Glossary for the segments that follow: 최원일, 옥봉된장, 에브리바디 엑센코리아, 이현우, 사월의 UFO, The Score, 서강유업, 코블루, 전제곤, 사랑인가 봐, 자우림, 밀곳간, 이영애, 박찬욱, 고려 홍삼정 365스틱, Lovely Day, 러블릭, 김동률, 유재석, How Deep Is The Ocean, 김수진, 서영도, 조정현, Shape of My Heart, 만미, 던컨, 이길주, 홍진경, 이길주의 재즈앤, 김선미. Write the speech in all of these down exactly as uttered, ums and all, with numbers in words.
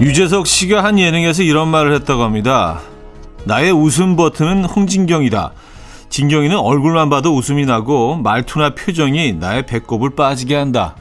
유재석 씨가 한 예능에서 이런 말을 했다고 합니다. 나의 웃음 버튼은 홍진경이다. 진경이는 얼굴만 봐도 웃음이 나고 말투나 표정이 나의 배꼽을 빠지게 한다.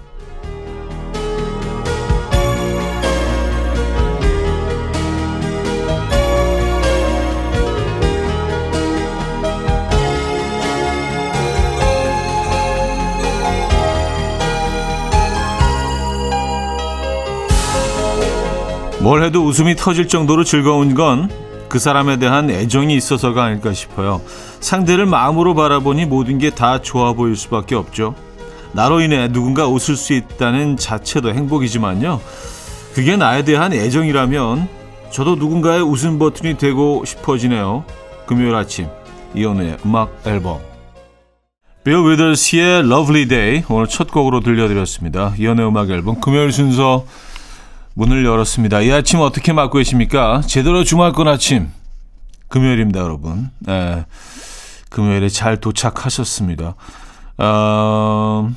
뭘 해도 웃음이 터질 정도로 즐거운 건 그 사람에 대한 애정이 있어서가 아닐까 싶어요. 상대를 마음으로 바라보니 모든 게 다 좋아 보일 수밖에 없죠. 나로 인해 누군가 웃을 수 있다는 자체도 행복이지만요. 그게 나에 대한 애정이라면 저도 누군가의 웃음 버튼이 되고 싶어지네요. 금요일 아침 이현우의 음악 앨범 Bill Withers의 Lovely Day 오늘 첫 곡으로 들려드렸습니다. 이현우의 음악 앨범 금요일 순서 문을 열었습니다. 이 아침 어떻게 맞고 계십니까? 제대로 주말권 아침 금요일입니다, 여러분. 네, 금요일에 잘 도착하셨습니다. 어,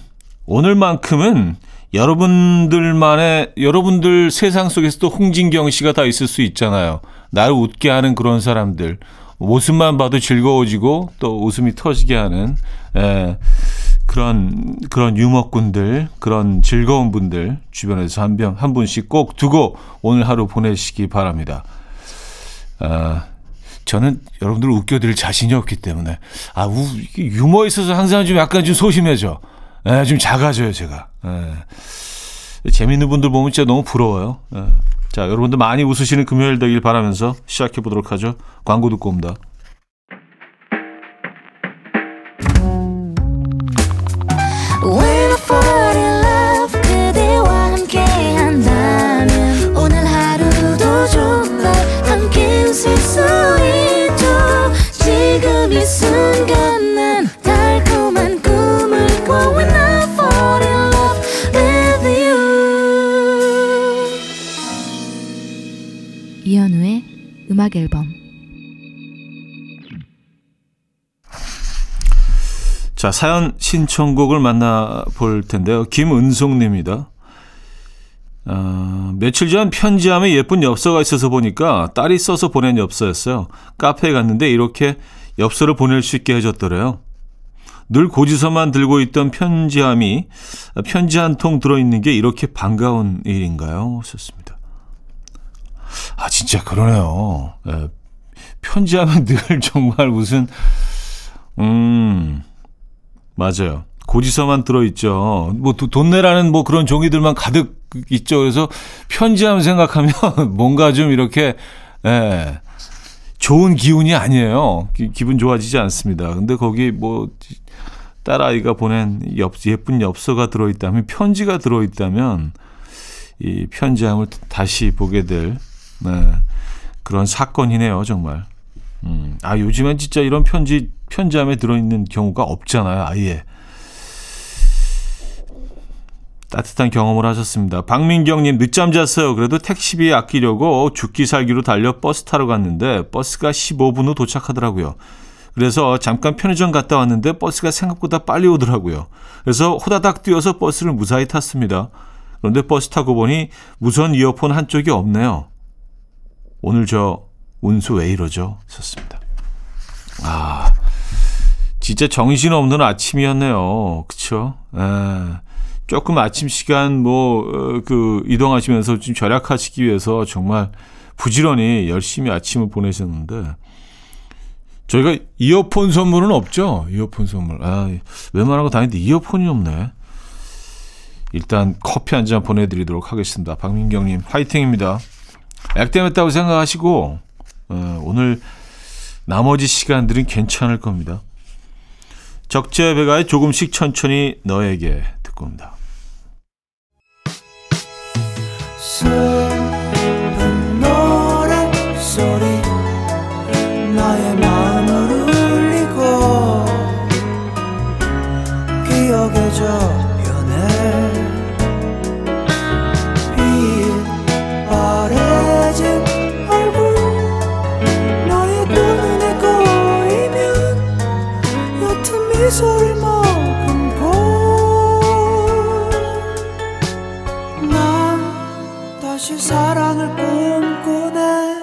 오늘만큼은 여러분들만의 여러분들 세상 속에서도 홍진경 씨가 다 있을 수 있잖아요. 나를 웃게 하는 그런 사람들. 모습만 봐도 즐거워지고 또 웃음이 터지게 하는 에, 그런 그런 유머꾼들, 그런 즐거운 분들 주변에서 한 병, 한 분씩 꼭 두고 오늘 하루 보내시기 바랍니다. 아, 저는 여러분들 웃겨드릴 자신이 없기 때문에 아 우, 유머에 있어서 항상 좀 약간 좀 소심해져, 에, 좀 작아져요 제가. 에, 재밌는 분들 보면 진짜 너무 부러워요. 에. 자, 여러분들 많이 웃으시는 금요일 되길 바라면서 시작해 보도록 하죠. 광고 듣고 옵니다. 이현우의 음악 앨범. 자, 사연 신청곡을 만나볼 텐데요. 김은숙님입니다. 어, 며칠 전 편지함에 예쁜 엽서가 있어서 보니까 딸이 써서 보낸 엽서였어요. 카페에 갔는데 이렇게 엽서를 보낼 수 있게 해줬더래요. 늘 고지서만 들고 있던 편지함이 편지 한 통 들어있는 게 이렇게 반가운 일인가요? 썼습니다. 아, 진짜 그러네요. 예, 편지하면 늘 정말 무슨, 음, 맞아요. 고지서만 들어있죠. 뭐, 돈 내라는 뭐 그런 종이들만 가득 있죠. 그래서 편지하면 생각하면 뭔가 좀 이렇게, 예, 좋은 기운이 아니에요. 기, 기분 좋아지지 않습니다. 근데 거기 뭐, 딸아이가 보낸 엽, 예쁜 엽서가 들어있다면, 편지가 들어있다면, 이 편지함을 다시 보게 될, 네, 그런 사건이네요, 정말. 음, 아, 요즘엔 진짜 이런 편지, 편지함에 들어있는 경우가 없잖아요, 아예. 따뜻한 경험을 하셨습니다. 박민경님, 늦잠 잤어요. 그래도 택시비 아끼려고 죽기 살기로 달려 버스 타러 갔는데 버스가 십오 분 후 도착하더라고요. 그래서 잠깐 편의점 갔다 왔는데 버스가 생각보다 빨리 오더라고요. 그래서 호다닥 뛰어서 버스를 무사히 탔습니다. 그런데 버스 타고 보니 무선 이어폰 한쪽이 없네요. 오늘 저 운수 왜 이러죠? 썼습니다. 아, 진짜 정신없는 아침이었네요. 그쵸? 에, 조금 아침 시간 뭐 그 이동하시면서 좀 절약하시기 위해서 정말 부지런히 열심히 아침을 보내셨는데 저희가 이어폰 선물은 없죠? 이어폰 선물. 아, 웬만한 거 다 있는데 이어폰이 없네. 일단 커피 한 잔 보내드리도록 하겠습니다. 박민경님 화이팅입니다. 액땜했다고 생각하시고 오늘 나머지 시간들은 괜찮을 겁니다. 적재 배가에 조금씩 천천히 너에게 듣고 옵니다. 다시 사랑을 꿈꾸네.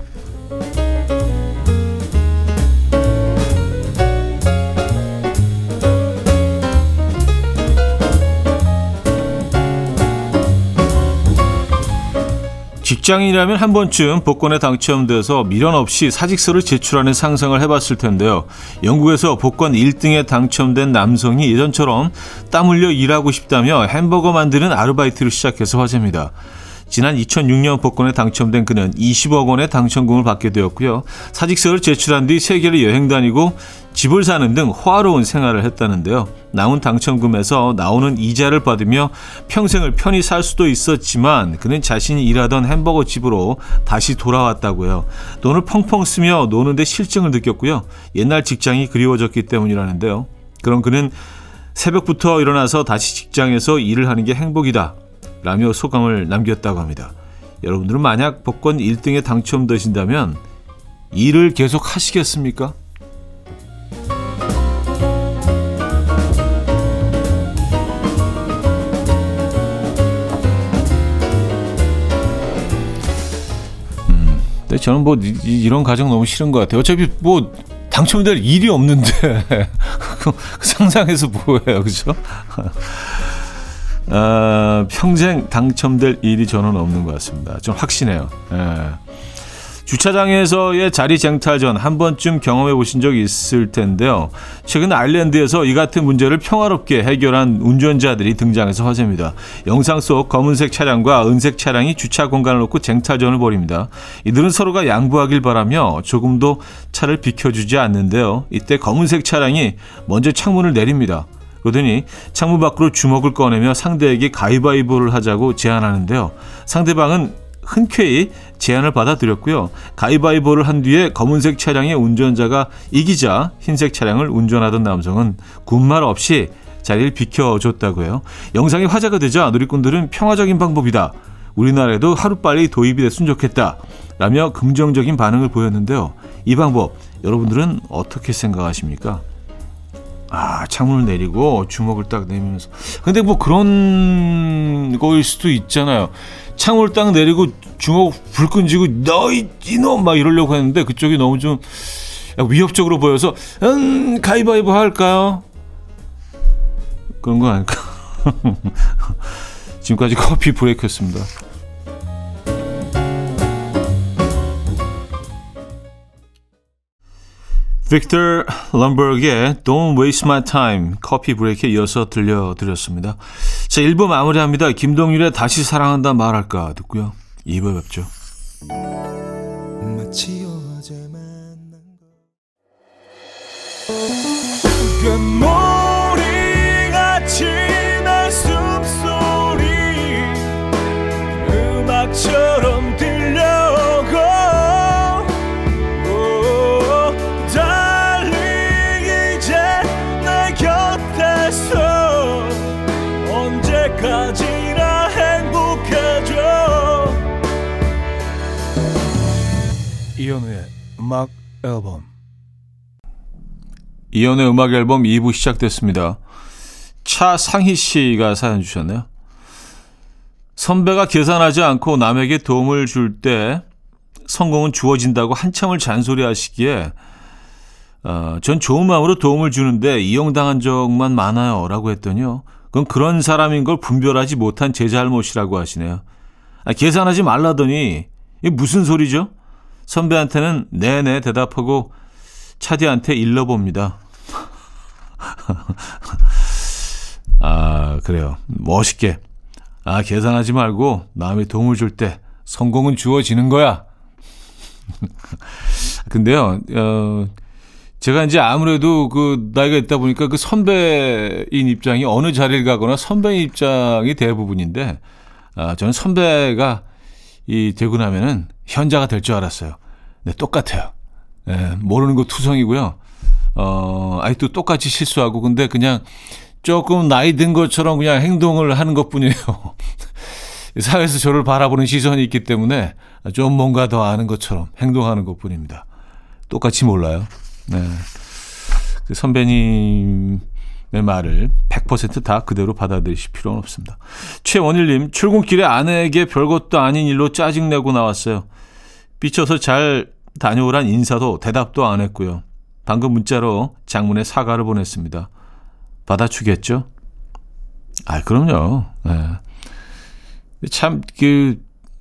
직장인이라면 한 번쯤 복권에 당첨돼서 미련 없이 사직서를 제출하는 상상을 해봤을 텐데요. 영국에서 복권 일 등에 당첨된 남성이 예전처럼 땀 흘려 일하고 싶다며 햄버거 만드는 아르바이트를 시작해서 화제입니다. 지난 이천육년 복권에 당첨된 그는 이십억 원의 당첨금을 받게 되었고요. 사직서를 제출한 뒤 세계를 여행 다니고 집을 사는 등 호화로운 생활을 했다는데요. 남은 당첨금에서 나오는 이자를 받으며 평생을 편히 살 수도 있었지만 그는 자신이 일하던 햄버거 집으로 다시 돌아왔다고요. 돈을 펑펑 쓰며 노는데 실증을 느꼈고요. 옛날 직장이 그리워졌기 때문이라는데요. 그럼 그는 새벽부터 일어나서 다시 직장에서 일을 하는 게 행복이다 라며 소감을 남겼다고 합니다. 여러분들은 만약 복권 일 등에 당첨되신다면 일을 계속 하시겠습니까? 음, 근데 저는 뭐 이런 가정 너무 싫은 것 같아요. 어차피 뭐 당첨될 일이 없는데 상상해서 뭐예요, 그죠? 어, 평생 당첨될 일이 저는 없는 것 같습니다. 좀 확신해요. 예. 주차장에서의 자리 쟁탈전 한 번쯤 경험해 보신 적이 있을 텐데요. 최근 아일랜드에서 이 같은 문제를 평화롭게 해결한 운전자들이 등장해서 화제입니다. 영상 속 검은색 차량과 은색 차량이 주차 공간을 놓고 쟁탈전을 벌입니다. 이들은 서로가 양보하길 바라며 조금도 차를 비켜주지 않는데요. 이때 검은색 차량이 먼저 창문을 내립니다. 그러더니 창문 밖으로 주먹을 꺼내며 상대에게 가위바위보를 하자고 제안하는데요. 상대방은 흔쾌히 제안을 받아들였고요. 가위바위보를 한 뒤에 검은색 차량의 운전자가 이기자 흰색 차량을 운전하던 남성은 군말 없이 자리를 비켜줬다고 해요. 영상이 화제가 되자 누리꾼들은 평화적인 방법이다. 우리나라에도 하루빨리 도입이 됐으면 좋겠다. 라며 긍정적인 반응을 보였는데요. 이 방법 여러분들은 어떻게 생각하십니까? 아, 창문을 내리고 주먹을 딱 내밀면서. 근데 뭐 그런 거일 수도 있잖아요. 창문을 딱 내리고 주먹 불 끈지고 너이 이놈 막 이러려고 했는데 그쪽이 너무 좀 위협적으로 보여서 음 가위바위보 할까요? 그런 거 아닐까? 지금까지 커피 브레이크였습니다. Victor Lumberg의 Don't Waste My Time 커피 브레이크에 이어서 들려드렸습니다. 자, 일 부 마무리합니다. 김동률의 다시 사랑한다 말할까 듣고요. 이 부에 뵙죠. 마치 어제 만난 그 머리같이 날 숨소리 음악처럼 들려 이현우의 음악 앨범. 이현우의 음악 앨범 이 부 시작됐습니다. 차상희 씨가 사연 주셨네요. 선배가 계산하지 않고 남에게 도움을 줄 때 성공은 주어진다고 한참을 잔소리하시기에 어, 전 좋은 마음으로 도움을 주는데 이용당한 적만 많아요 라고 했더니요. 그건 그런 사람인 걸 분별하지 못한 제 잘못이라고 하시네요. 아, 계산하지 말라더니 이게 무슨 소리죠? 선배한테는 네네 대답하고 차디한테 일러봅니다. 아, 그래요. 멋있게. 아, 계산하지 말고 남이 도움을 줄 때 성공은 주어지는 거야. 근데요, 어, 제가 이제 아무래도 그 나이가 있다 보니까 그 선배인 입장이 어느 자리를 가거나 선배인 입장이 대부분인데, 아, 저는 선배가 이 되고 나면은 현자가 될 줄 알았어요. 네, 똑같아요. 네, 모르는 거 투성이고요. 어, 아직도 똑같이 실수하고 근데 그냥 조금 나이 든 것처럼 그냥 행동을 하는 것뿐이에요. 사회에서 저를 바라보는 시선이 있기 때문에 좀 뭔가 더 아는 것처럼 행동하는 것뿐입니다. 똑같이 몰라요. 네. 그 선배님 내 말을 백 퍼센트 다 그대로 받아들이실 필요는 없습니다. 최원일님, 출근길에 아내에게 별것도 아닌 일로 짜증내고 나왔어요. 삐쳐서 잘 다녀오란 인사도 대답도 안 했고요. 방금 문자로 장문의 사과를 보냈습니다. 받아주겠죠? 아, 그럼요. 네. 참, 그,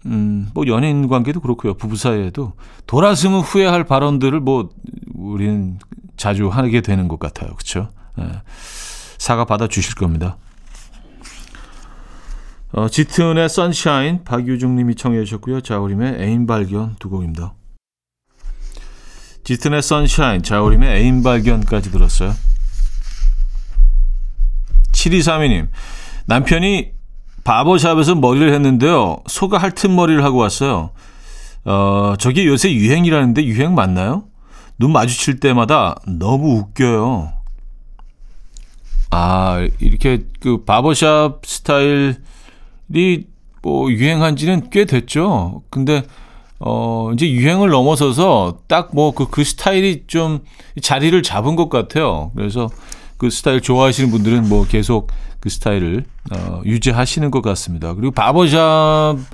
음, 뭐, 연인 관계도 그렇고요. 부부 사이에도. 돌아서면 후회할 발언들을 뭐, 우린 자주 하게 되는 것 같아요. 그쵸? 네. 사과 받아 주실 겁니다. 어, 지튼의 선샤인 박유중님이 청해 주셨고요. 자우림의 애인 발견 두 곡입니다. 지튼의 선샤인, 자우림의 애인 발견까지 들었어요. 칠이삼이 님, 남편이 바버샵에서 머리를 했는데요. 소가 핥은 머리를 하고 왔어요. 어, 저게 요새 유행이라는데 유행 맞나요? 눈 마주칠 때마다 너무 웃겨요. 아, 이렇게 그 바버샵 스타일이 뭐 유행한 지는 꽤 됐죠. 근데, 어, 이제 유행을 넘어서서 딱 뭐 그, 그 스타일이 좀 자리를 잡은 것 같아요. 그래서 그 스타일 좋아하시는 분들은 뭐 계속 그 스타일을, 어, 유지하시는 것 같습니다. 그리고 바버샵도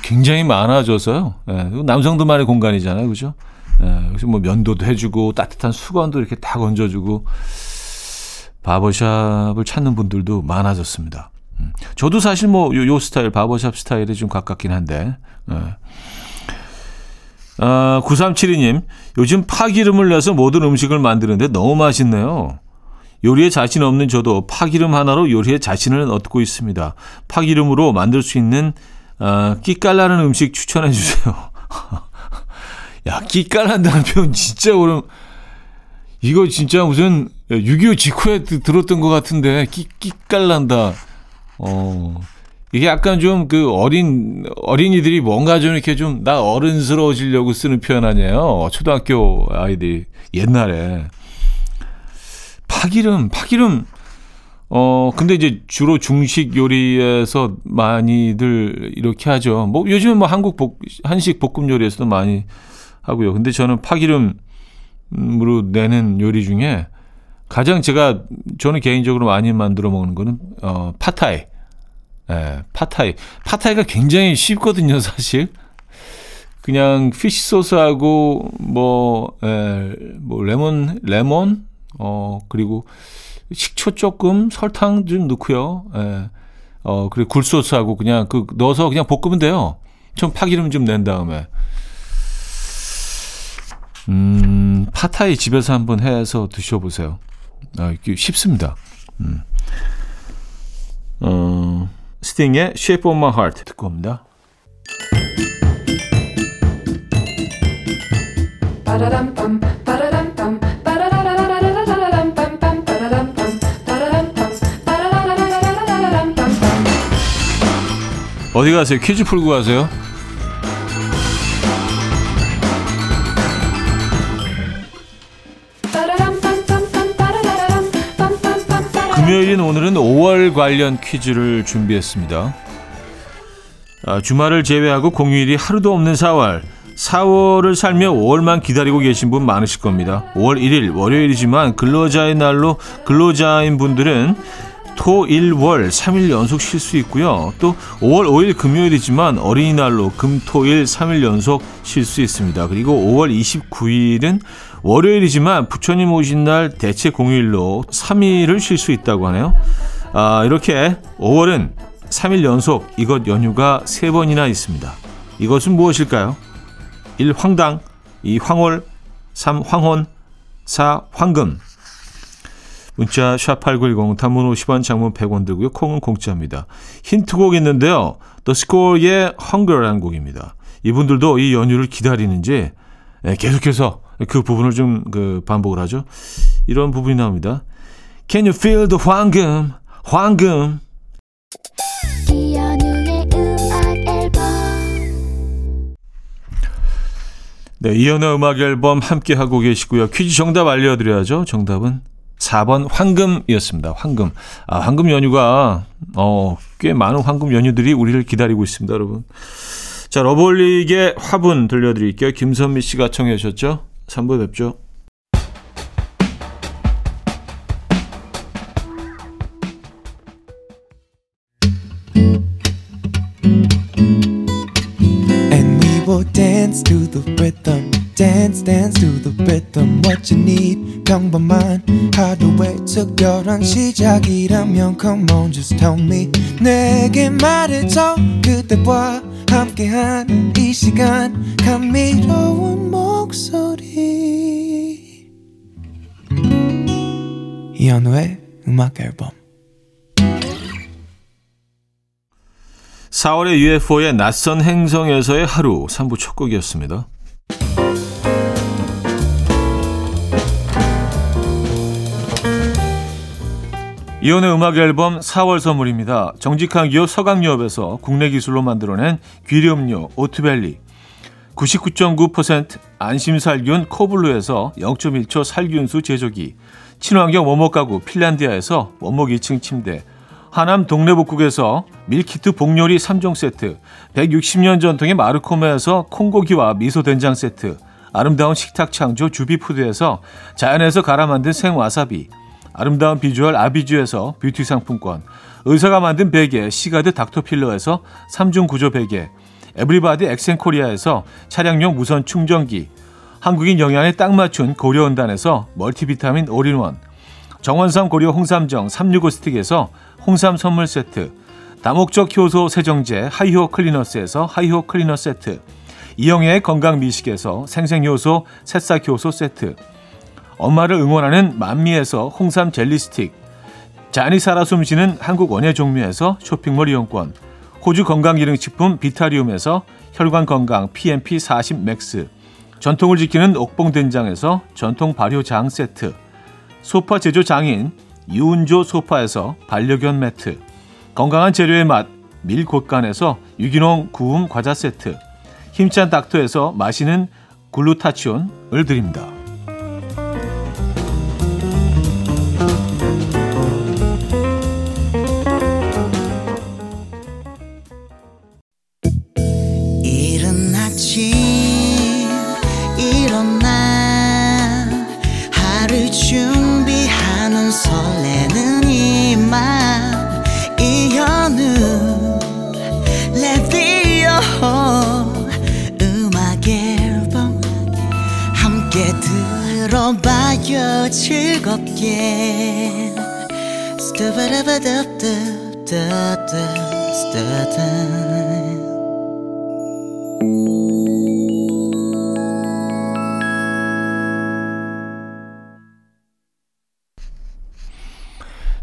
굉장히 많아져서요. 예, 남성들만의 공간이잖아요. 그죠? 예, 그래서 뭐 면도도 해주고 따뜻한 수건도 이렇게 다 건져주고 바버샵을 찾는 분들도 많아졌습니다. 저도 사실 뭐 요, 요 스타일, 바버샵 스타일에 좀 가깝긴 한데. 예. 아, 구삼칠이 님, 요즘 파기름을 내서 모든 음식을 만드는데 너무 맛있네요. 요리에 자신 없는 저도 파기름 하나로 요리에 자신을 얻고 있습니다. 파기름으로 만들 수 있는 아, 끼깔나는 음식 추천해 주세요. 야, 끼깔난다는 표현 진짜 오랜. 이거 진짜 무슨 육이오 직후에 들었던 것 같은데, 끼, 끼깔난다. 어, 이게 약간 좀 그 어린, 어린이들이 뭔가 좀 이렇게 좀 나 어른스러워지려고 쓰는 표현 아니에요. 초등학교 아이들이 옛날에. 파기름, 파기름. 어, 근데 이제 주로 중식 요리에서 많이들 이렇게 하죠. 뭐 요즘은 뭐 한국 복, 한식 볶음 요리에서도 많이 하고요. 근데 저는 파기름으로 내는 요리 중에 가장 제가, 저는 개인적으로 많이 만들어 먹는 거는, 어, 팟타이. 예, 팟타이. 팟타이가 굉장히 쉽거든요, 사실. 그냥, 피쉬 소스하고, 뭐, 예, 뭐, 레몬, 레몬, 어, 그리고 식초 조금, 설탕 좀 넣고요. 예, 어, 그리고 굴소스하고 그냥 그, 넣어서 그냥 볶으면 돼요. 좀 파기름 좀 낸 다음에. 음, 팟타이 집에서 한번 해서 드셔보세요. 아, 쉽습니다. 음. 어, 스팅의 Shape of My Heart 듣고 옵니다. 어디 가세요? 퀴즈 풀고 가세요? 금요일인 오늘은 오월 관련 퀴즈를 준비했습니다. 아, 주말을 제외하고 공휴일이 하루도 없는 사월. 사월을 살며 오월만 기다리고 계신 분 많으실 겁니다. 오월 일일 월요일이지만 근로자의 날로 근로자인 분들은 토, 일, 월 삼 일 연속 쉴 수 있고요. 또 오월 오일 금요일이지만 어린이날로 금, 토, 일 삼 일 연속 쉴 수 있습니다. 그리고 오월 이십구일은 월요일이지만 부처님 오신 날 대체 공휴일로 삼 일을 쉴 수 있다고 하네요. 아, 이렇게 오월은 삼 일 연속 이것 연휴가 세 번이나 있습니다. 이것은 무엇일까요? 일. 황당, 이. 황월, 삼. 황혼, 사. 황금. 문자 샵팔구일공, 단문 오십 원, 장문 백 원 들고요. 콩은 공짜입니다. 힌트곡 있는데요. The Score의 Hunger라는 곡입니다. 이분들도 이 연휴를 기다리는지 계속해서 그 부분을 좀 그 반복을 하죠. 이런 부분이 나옵니다. Can you feel the 황금, 황금. 네, 이현우 음악 앨범 함께하고 계시고요. 퀴즈 정답 알려드려야죠. 정답은 사 번 황금이었습니다. 황금. 아, 황금 연휴가 어, 꽤 많은 황금 연휴들이 우리를 기다리고 있습니다, 여러분. 자, 러블릭의 화분 들려드릴게요. 김선미 씨가 청해 주셨죠. 삼 부에 뵙죠. Dance to the rhythm, dance, dance to the rhythm. What you need, 평범한 하루의 특별한 시작이라면 come on, just tell me. 내게 말해줘, 그대와 함께한 이 시간, 감미로운 목소리. 이현우의 음악 앨범. 사월의 유에프오의 낯선 행성에서의 하루 삼 부 첫 곡이었습니다. 이온의 음악 앨범 사월 선물입니다. 정직한 기업 서강유업에서 국내 기술로 만들어낸 귀리음료 오트밸리, 구십구 점 구 퍼센트 안심살균 코블루에서 영 점 일 초 살균수 제조기, 친환경 원목 가구 핀란디아에서 원목 이 층 침대, 하남 동래복국에서 밀키트 복요리 삼 종 세트, 백육십 년 전통의 마르코메에서 콩고기와 미소된장 세트, 아름다운 식탁 창조 주비푸드에서 자연에서 갈아 만든 생와사비, 아름다운 비주얼 아비주에서 뷰티 상품권, 의사가 만든 베개 시가드 닥터필러에서 삼 중 구조 베개, 에브리바디 엑센코리아에서 차량용 무선 충전기, 한국인 영양에 딱 맞춘 고려온단에서 멀티비타민 올인원, 정원삼 고려 홍삼정 삼백육십오 스틱에서 홍삼 선물 세트, 다목적 효소 세정제 하이호 클리너스에서 하이호 클리너 세트, 이영애의 건강 미식에서 생생효소 새싹효소 세트, 엄마를 응원하는 만미에서 홍삼 젤리 스틱, 잔이 살아 숨쉬는 한국 원예종묘에서 쇼핑몰 이용권, 호주 건강기능식품 비타리움에서 혈관건강 피엠피 사십 맥스, 전통을 지키는 옥봉된장에서 전통 발효장 세트, 소파 제조 장인 이운조 소파에서 반려견 매트, 건강한 재료의 맛 밀곳간에서 유기농 구움 과자 세트, 힘찬 닥터에서 마시는 글루타치온을 드립니다. 들어봐요 즐겁게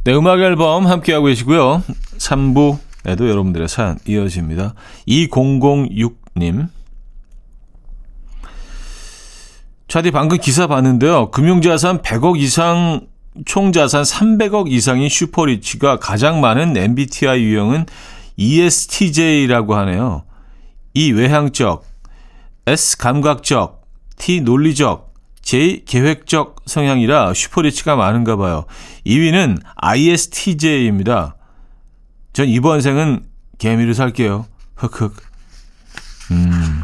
네, 음악 앨범 함께하고 계시고요. 삼 부에도 여러분들의 사연 이어집니다. 이공공육 님, 차디 방금 기사 봤는데요. 금융자산 백억 이상, 총자산 삼백억 이상인 슈퍼리치가 가장 많은 엠비티아이 유형은 이에스티제이라고 하네요. E 외향적, S 감각적, T 논리적, J 계획적 성향이라 슈퍼리치가 많은가 봐요. 이 위는 아이에스티제이입니다. 전 이번 생은 개미를 살게요. 흑흑. 음...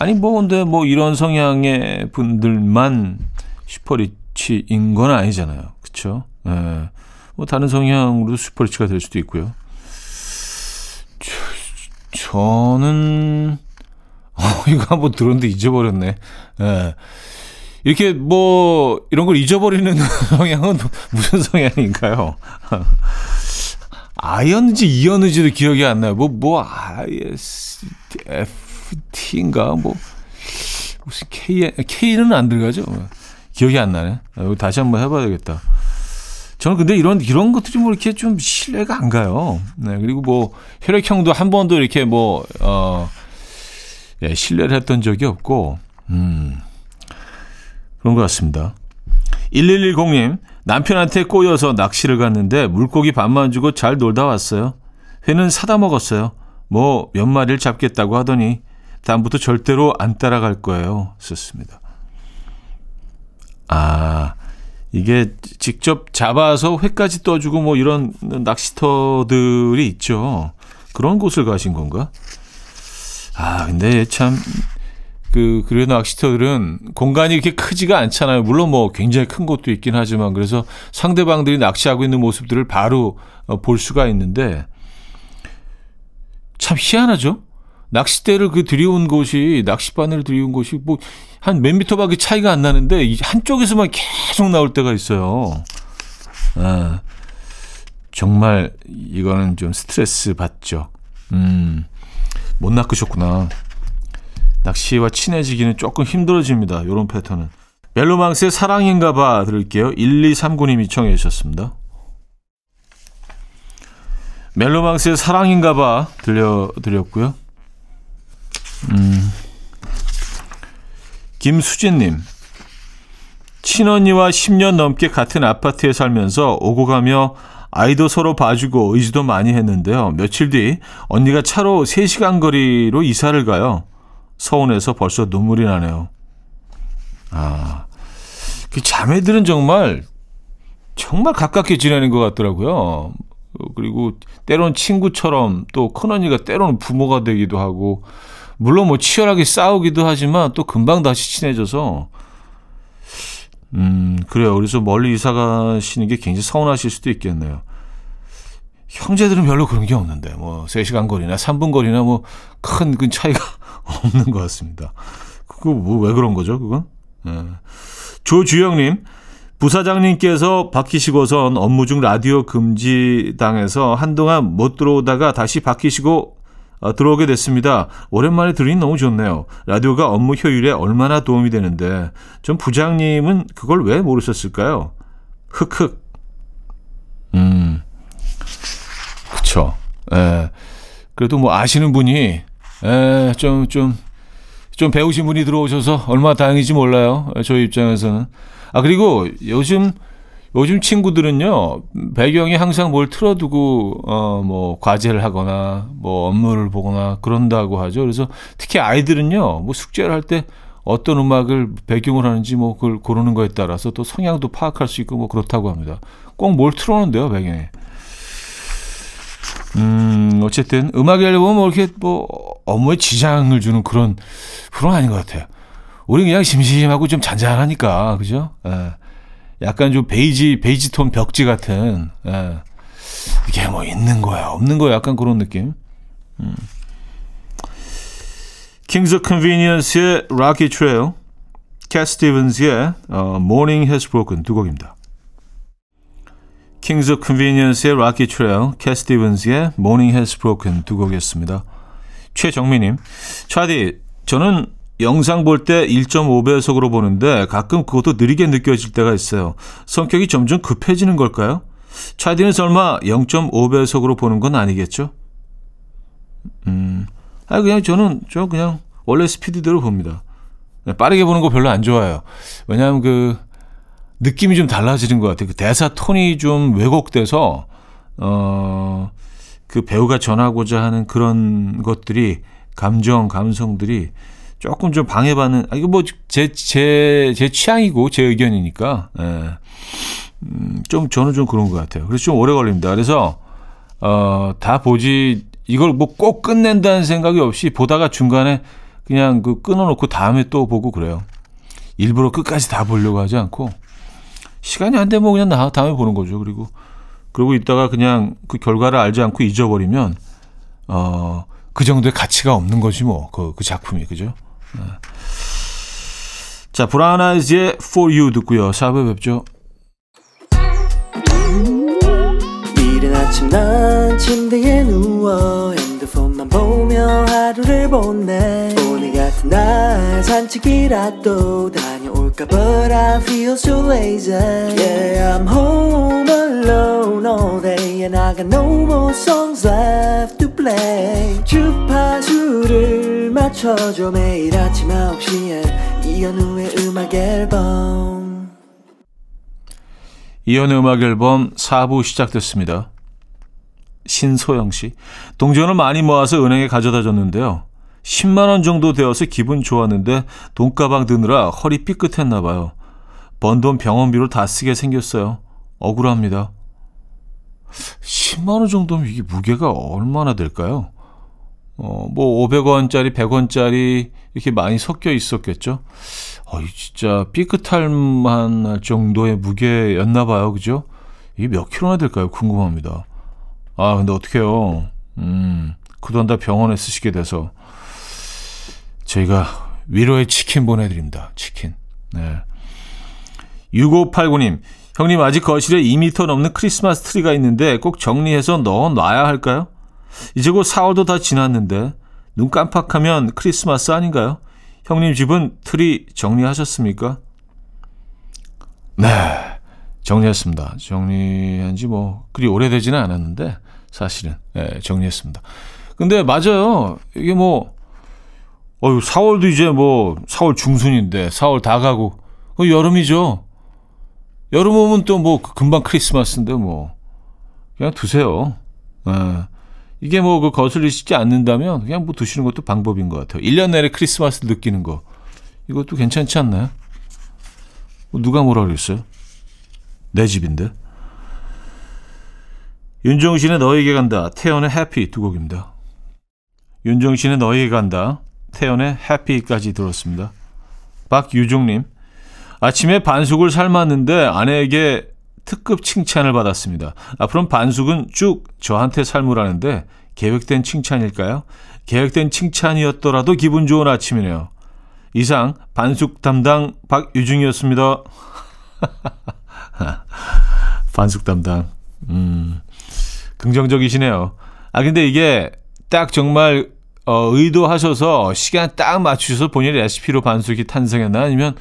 아니 뭐 근데 뭐 이런 성향의 분들만 슈퍼리치인 건 아니잖아요, 그렇죠? 예. 뭐 다른 성향으로 슈퍼리치가 될 수도 있고요. 저, 저는 어, 이거 한번 들었는데 잊어버렸네. 예. 이렇게 뭐 이런 걸 잊어버리는 성향은 무슨 성향인가요? 아이언지 이언지도 기억이 안 나요. 뭐 뭐 아이에스티에프 T인가 뭐 무슨 K K는 안 들어가죠. 기억이 안 나네. 다시 한번 해봐야겠다. 저는 근데 이런 이런 것들이 뭐 이렇게 좀 신뢰가 안 가요. 네, 그리고 뭐 혈액형도 한 번도 이렇게 뭐 어, 예, 신뢰를 했던 적이 없고 음, 그런 것 같습니다. 일일일공 님, 남편한테 꼬여서 낚시를 갔는데 물고기 반만 주고 잘 놀다 왔어요. 회는 사다 먹었어요. 뭐 몇 마리를 잡겠다고 하더니 다음부터 절대로 안 따라갈 거예요. 썼습니다. 아, 이게 직접 잡아서 회까지 떠주고 뭐 이런 낚시터들이 있죠. 그런 곳을 가신 건가? 아, 근데 참, 그, 그래도 낚시터들은 공간이 이렇게 크지가 않잖아요. 물론 뭐 굉장히 큰 곳도 있긴 하지만, 그래서 상대방들이 낚시하고 있는 모습들을 바로 볼 수가 있는데, 참 희한하죠? 낚싯대를 그 들여온 곳이, 낚싯바늘을 들여온 곳이 뭐 한 몇 미터밖에 차이가 안 나는데 한쪽에서만 계속 나올 때가 있어요. 아, 정말 이거는 좀 스트레스 받죠. 음, 못 낚으셨구나. 낚시와 친해지기는 조금 힘들어집니다. 이런 패턴은. 멜로망스의 사랑인가 봐 들을게요. 일이삼구 님이 청해 주셨습니다. 멜로망스의 사랑인가 봐 들려드렸고요. 음. 김수진님, 친언니와 십 년 넘게 같은 아파트에 살면서 오고 가며 아이도 서로 봐주고 의지도 많이 했는데요. 며칠 뒤 언니가 차로 세 시간 거리로 이사를 가요. 서운해서 벌써 눈물이 나네요. 아, 그 자매들은 정말 정말 가깝게 지내는 것 같더라고요. 그리고 때로는 친구처럼, 또 큰언니가 때로는 부모가 되기도 하고, 물론 뭐 치열하게 싸우기도 하지만 또 금방 다시 친해져서, 음, 그래요. 그래서 멀리 이사 가시는 게 굉장히 서운하실 수도 있겠네요. 형제들은 별로 그런 게 없는데, 뭐 세 시간 거리나 삼 분 거리나 뭐 큰 그 차이가 없는 것 같습니다. 그거 뭐 왜 그런 거죠, 그건? 네. 조주영님, 부사장님께서 바뀌시고선 업무 중 라디오 금지당해서 한동안 못 들어오다가 다시 바뀌시고 어, 들어오게 됐습니다. 오랜만에 들으니 너무 좋네요. 라디오가 업무 효율에 얼마나 도움이 되는데 전 부장님은 그걸 왜 모르셨을까요? 흑흑. 음, 그쵸. 예. 그래도 뭐 아시는 분이 예, 좀, 좀, 좀 배우신 분이 들어오셔서 얼마나 다행인지 몰라요. 저희 입장에서는. 아, 그리고 요즘, 요즘 친구들은요, 배경에 항상 뭘 틀어두고, 어, 뭐, 과제를 하거나, 뭐, 업무를 보거나, 그런다고 하죠. 그래서 특히 아이들은요, 뭐, 숙제를 할 때 어떤 음악을 배경을 하는지 뭐, 그걸 고르는 거에 따라서 또 성향도 파악할 수 있고, 뭐, 그렇다고 합니다. 꼭 뭘 틀어놓는데요, 배경에. 음, 어쨌든, 음악 앨범은 뭐, 이렇게 뭐, 업무에 지장을 주는 그런, 그런 아닌 것 같아요. 우리 그냥 심심하고 좀 잔잔하니까, 그죠? 예. 약간 좀 베이지, 베이지 톤 벽지 같은, 예. 이게 뭐 있는 거야, 없는 거야, 약간 그런 느낌. 음. Kings of Convenience의 Rocky Trail, Cat Stevens의 어, Morning has broken 두 곡입니다. Kings of Convenience의 Rocky Trail, Cat Stevens의 Morning has broken 두 곡이었습니다. 최정민님, 차디, 저는 영상 볼 때 일점오 배속으로 보는데 가끔 그것도 느리게 느껴질 때가 있어요. 성격이 점점 급해지는 걸까요? 차디는 설마 영점오 배속으로 보는 건 아니겠죠? 음, 아 그냥 저는 저 그냥 원래 스피드대로 봅니다. 빠르게 보는 거 별로 안 좋아해요. 왜냐하면 그 느낌이 좀 달라지는 것 같아요. 그 대사 톤이 좀 왜곡돼서 어, 그 배우가 전하고자 하는 그런 것들이 감정, 감성들이 조금 좀 방해받는, 아, 이거 뭐, 제, 제, 제 취향이고, 제 의견이니까, 예. 음, 좀, 저는 좀 그런 것 같아요. 그래서 좀 오래 걸립니다. 그래서, 어, 다 보지, 이걸 뭐 꼭 끝낸다는 생각이 없이 보다가 중간에 그냥 그 끊어놓고 다음에 또 보고 그래요. 일부러 끝까지 다 보려고 하지 않고, 시간이 안 되면 그냥 나, 다음에 보는 거죠. 그리고, 그러고 있다가 그냥 그 결과를 알지 않고 잊어버리면, 어, 그 정도의 가치가 없는 거지 뭐, 그, 그 작품이, 그죠? 자, 브라운 아이즈의 For You 듣고요. 사 부에 뵙죠. 이른 아침 난 침대에 누워 핸드폰만 보며 하루를 보내. 오늘 같은 날 산책이라도 다녀올까. But I feel so lazy. Yeah, I'm home alone all day and I got no more songs left to play. 주파수를 맞춰줘. 매일 아침 아홉 시에 이현우의 음악 앨범. 이현우의 음악 앨범 사 부 시작됐습니다. 신소영 씨, 동전을 많이 모아서 은행에 가져다 줬는데요. 십만 원 정도 되어서 기분 좋았는데 돈가방 드느라 허리 삐끗했나 봐요. 번 돈 병원비로 다 쓰게 생겼어요. 억울합니다. 십만 원 정도면 이게 무게가 얼마나 될까요? 어, 뭐 오백 원짜리, 백 원짜리 이렇게 많이 섞여 있었겠죠. 어, 진짜 삐끗할 만할 정도의 무게였나 봐요. 그죠? 이게 몇 킬로나 될까요? 궁금합니다. 아, 근데 어떡해요. 음, 그 돈 다 병원에 쓰시게 돼서 저희가 위로의 치킨 보내드립니다. 치킨. 네. 육오팔구 님, 형님 아직 거실에 이 미터 넘는 크리스마스 트리가 있는데 꼭 정리해서 넣어놔야 할까요? 이제 곧 사월도 다 지났는데 눈 깜빡하면 크리스마스 아닌가요? 형님 집은 트리 정리하셨습니까? 네, 정리했습니다. 정리한 지 뭐 그리 오래되지는 않았는데 사실은 네, 정리했습니다. 근데 맞아요. 이게 뭐 어휴, 사월도 이제 뭐 사월 중순인데 사월 다 가고 그 여름이죠. 여름 오면 또 뭐 금방 크리스마스인데 뭐 그냥 두세요. 네. 이게 뭐 그 거슬리시지 않는다면 그냥 뭐 두시는 것도 방법인 것 같아요. 일 년 내내 크리스마스를 느끼는 거. 이것도 괜찮지 않나요? 뭐 누가 뭐라 그랬어요? 내 집인데. 윤종신의 너에게 간다. 태연의 해피 두 곡입니다. 윤종신의 너에게 간다. 태연의 해피까지 들었습니다. 박유종님. 아침에 반숙을 삶았는데 아내에게 특급 칭찬을 받았습니다. 앞으로는 반숙은 쭉 저한테 삶으라는데 계획된 칭찬일까요? 계획된 칭찬이었더라도 기분 좋은 아침이네요. 이상 반숙 담당 박유중이었습니다. 반숙 담당. 음, 긍정적이시네요. 아 근데 이게 딱 정말 어, 의도하셔서 시간 딱 맞추셔서 본인의 레시피로 반숙이 탄생했나 아니면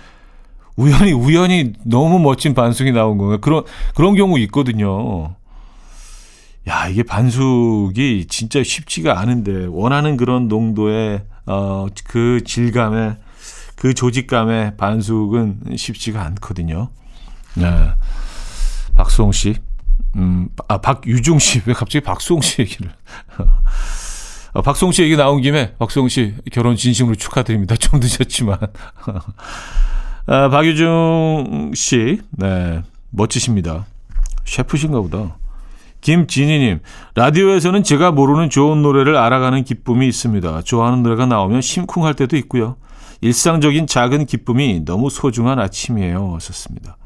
우연히 우연히 너무 멋진 반숙이 나온 건가 그런 그런 경우 있거든요. 야 이게 반숙이 진짜 쉽지가 않은데 원하는 그런 농도의 어, 그 질감의 그 조직감의 반숙은 쉽지가 않거든요. 네, 박수홍 씨, 음, 아 박유중 씨 왜 갑자기 박수홍 씨 얘기를? 어, 박수홍 씨 얘기 나온 김에 박수홍 씨 결혼 진심으로 축하드립니다. 좀 늦었지만. 아, 박유중 씨, 네, 멋지십니다. 셰프신가 보다. 김진희님, 라디오에서는 제가 모르는 좋은 노래를 알아가는 기쁨이 있습니다. 좋아하는 노래가 나오면 심쿵할 때도 있고요. 일상적인 작은 기쁨이 너무 소중한 아침이에요. 하셨습니다.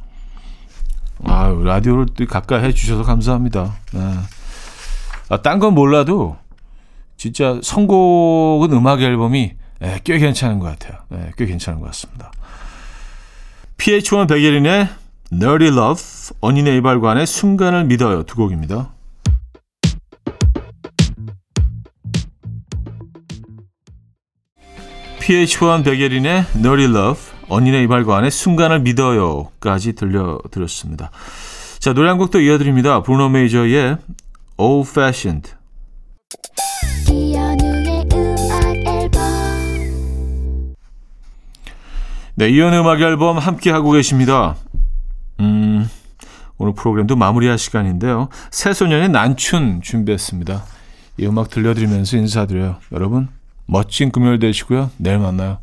아유, 라디오를 또 가까이 해주셔서 감사합니다. 네. 아, 딴 건 몰라도 진짜 선곡은 음악 앨범이 네, 꽤 괜찮은 것 같아요. 네, 꽤 괜찮은 것 같습니다. 피에이치원 백예린의 Nerdy Love, 언니네 이발관의 순간을 믿어요. 두 곡입니다. 피에이치원 백예린의 Nerdy Love, 언니네 이발관의 순간을 믿어요까지 들려드렸습니다. 자, 노래 한 곡도 이어드립니다. 브루노 메이저의 Old Fashioned. 네, 이온 음악 앨범 함께하고 계십니다. 음, 오늘 프로그램도 마무리할 시간인데요. 새소년의 난춘 준비했습니다. 이 음악 들려드리면서 인사드려요. 여러분, 멋진 금요일 되시고요. 내일 만나요.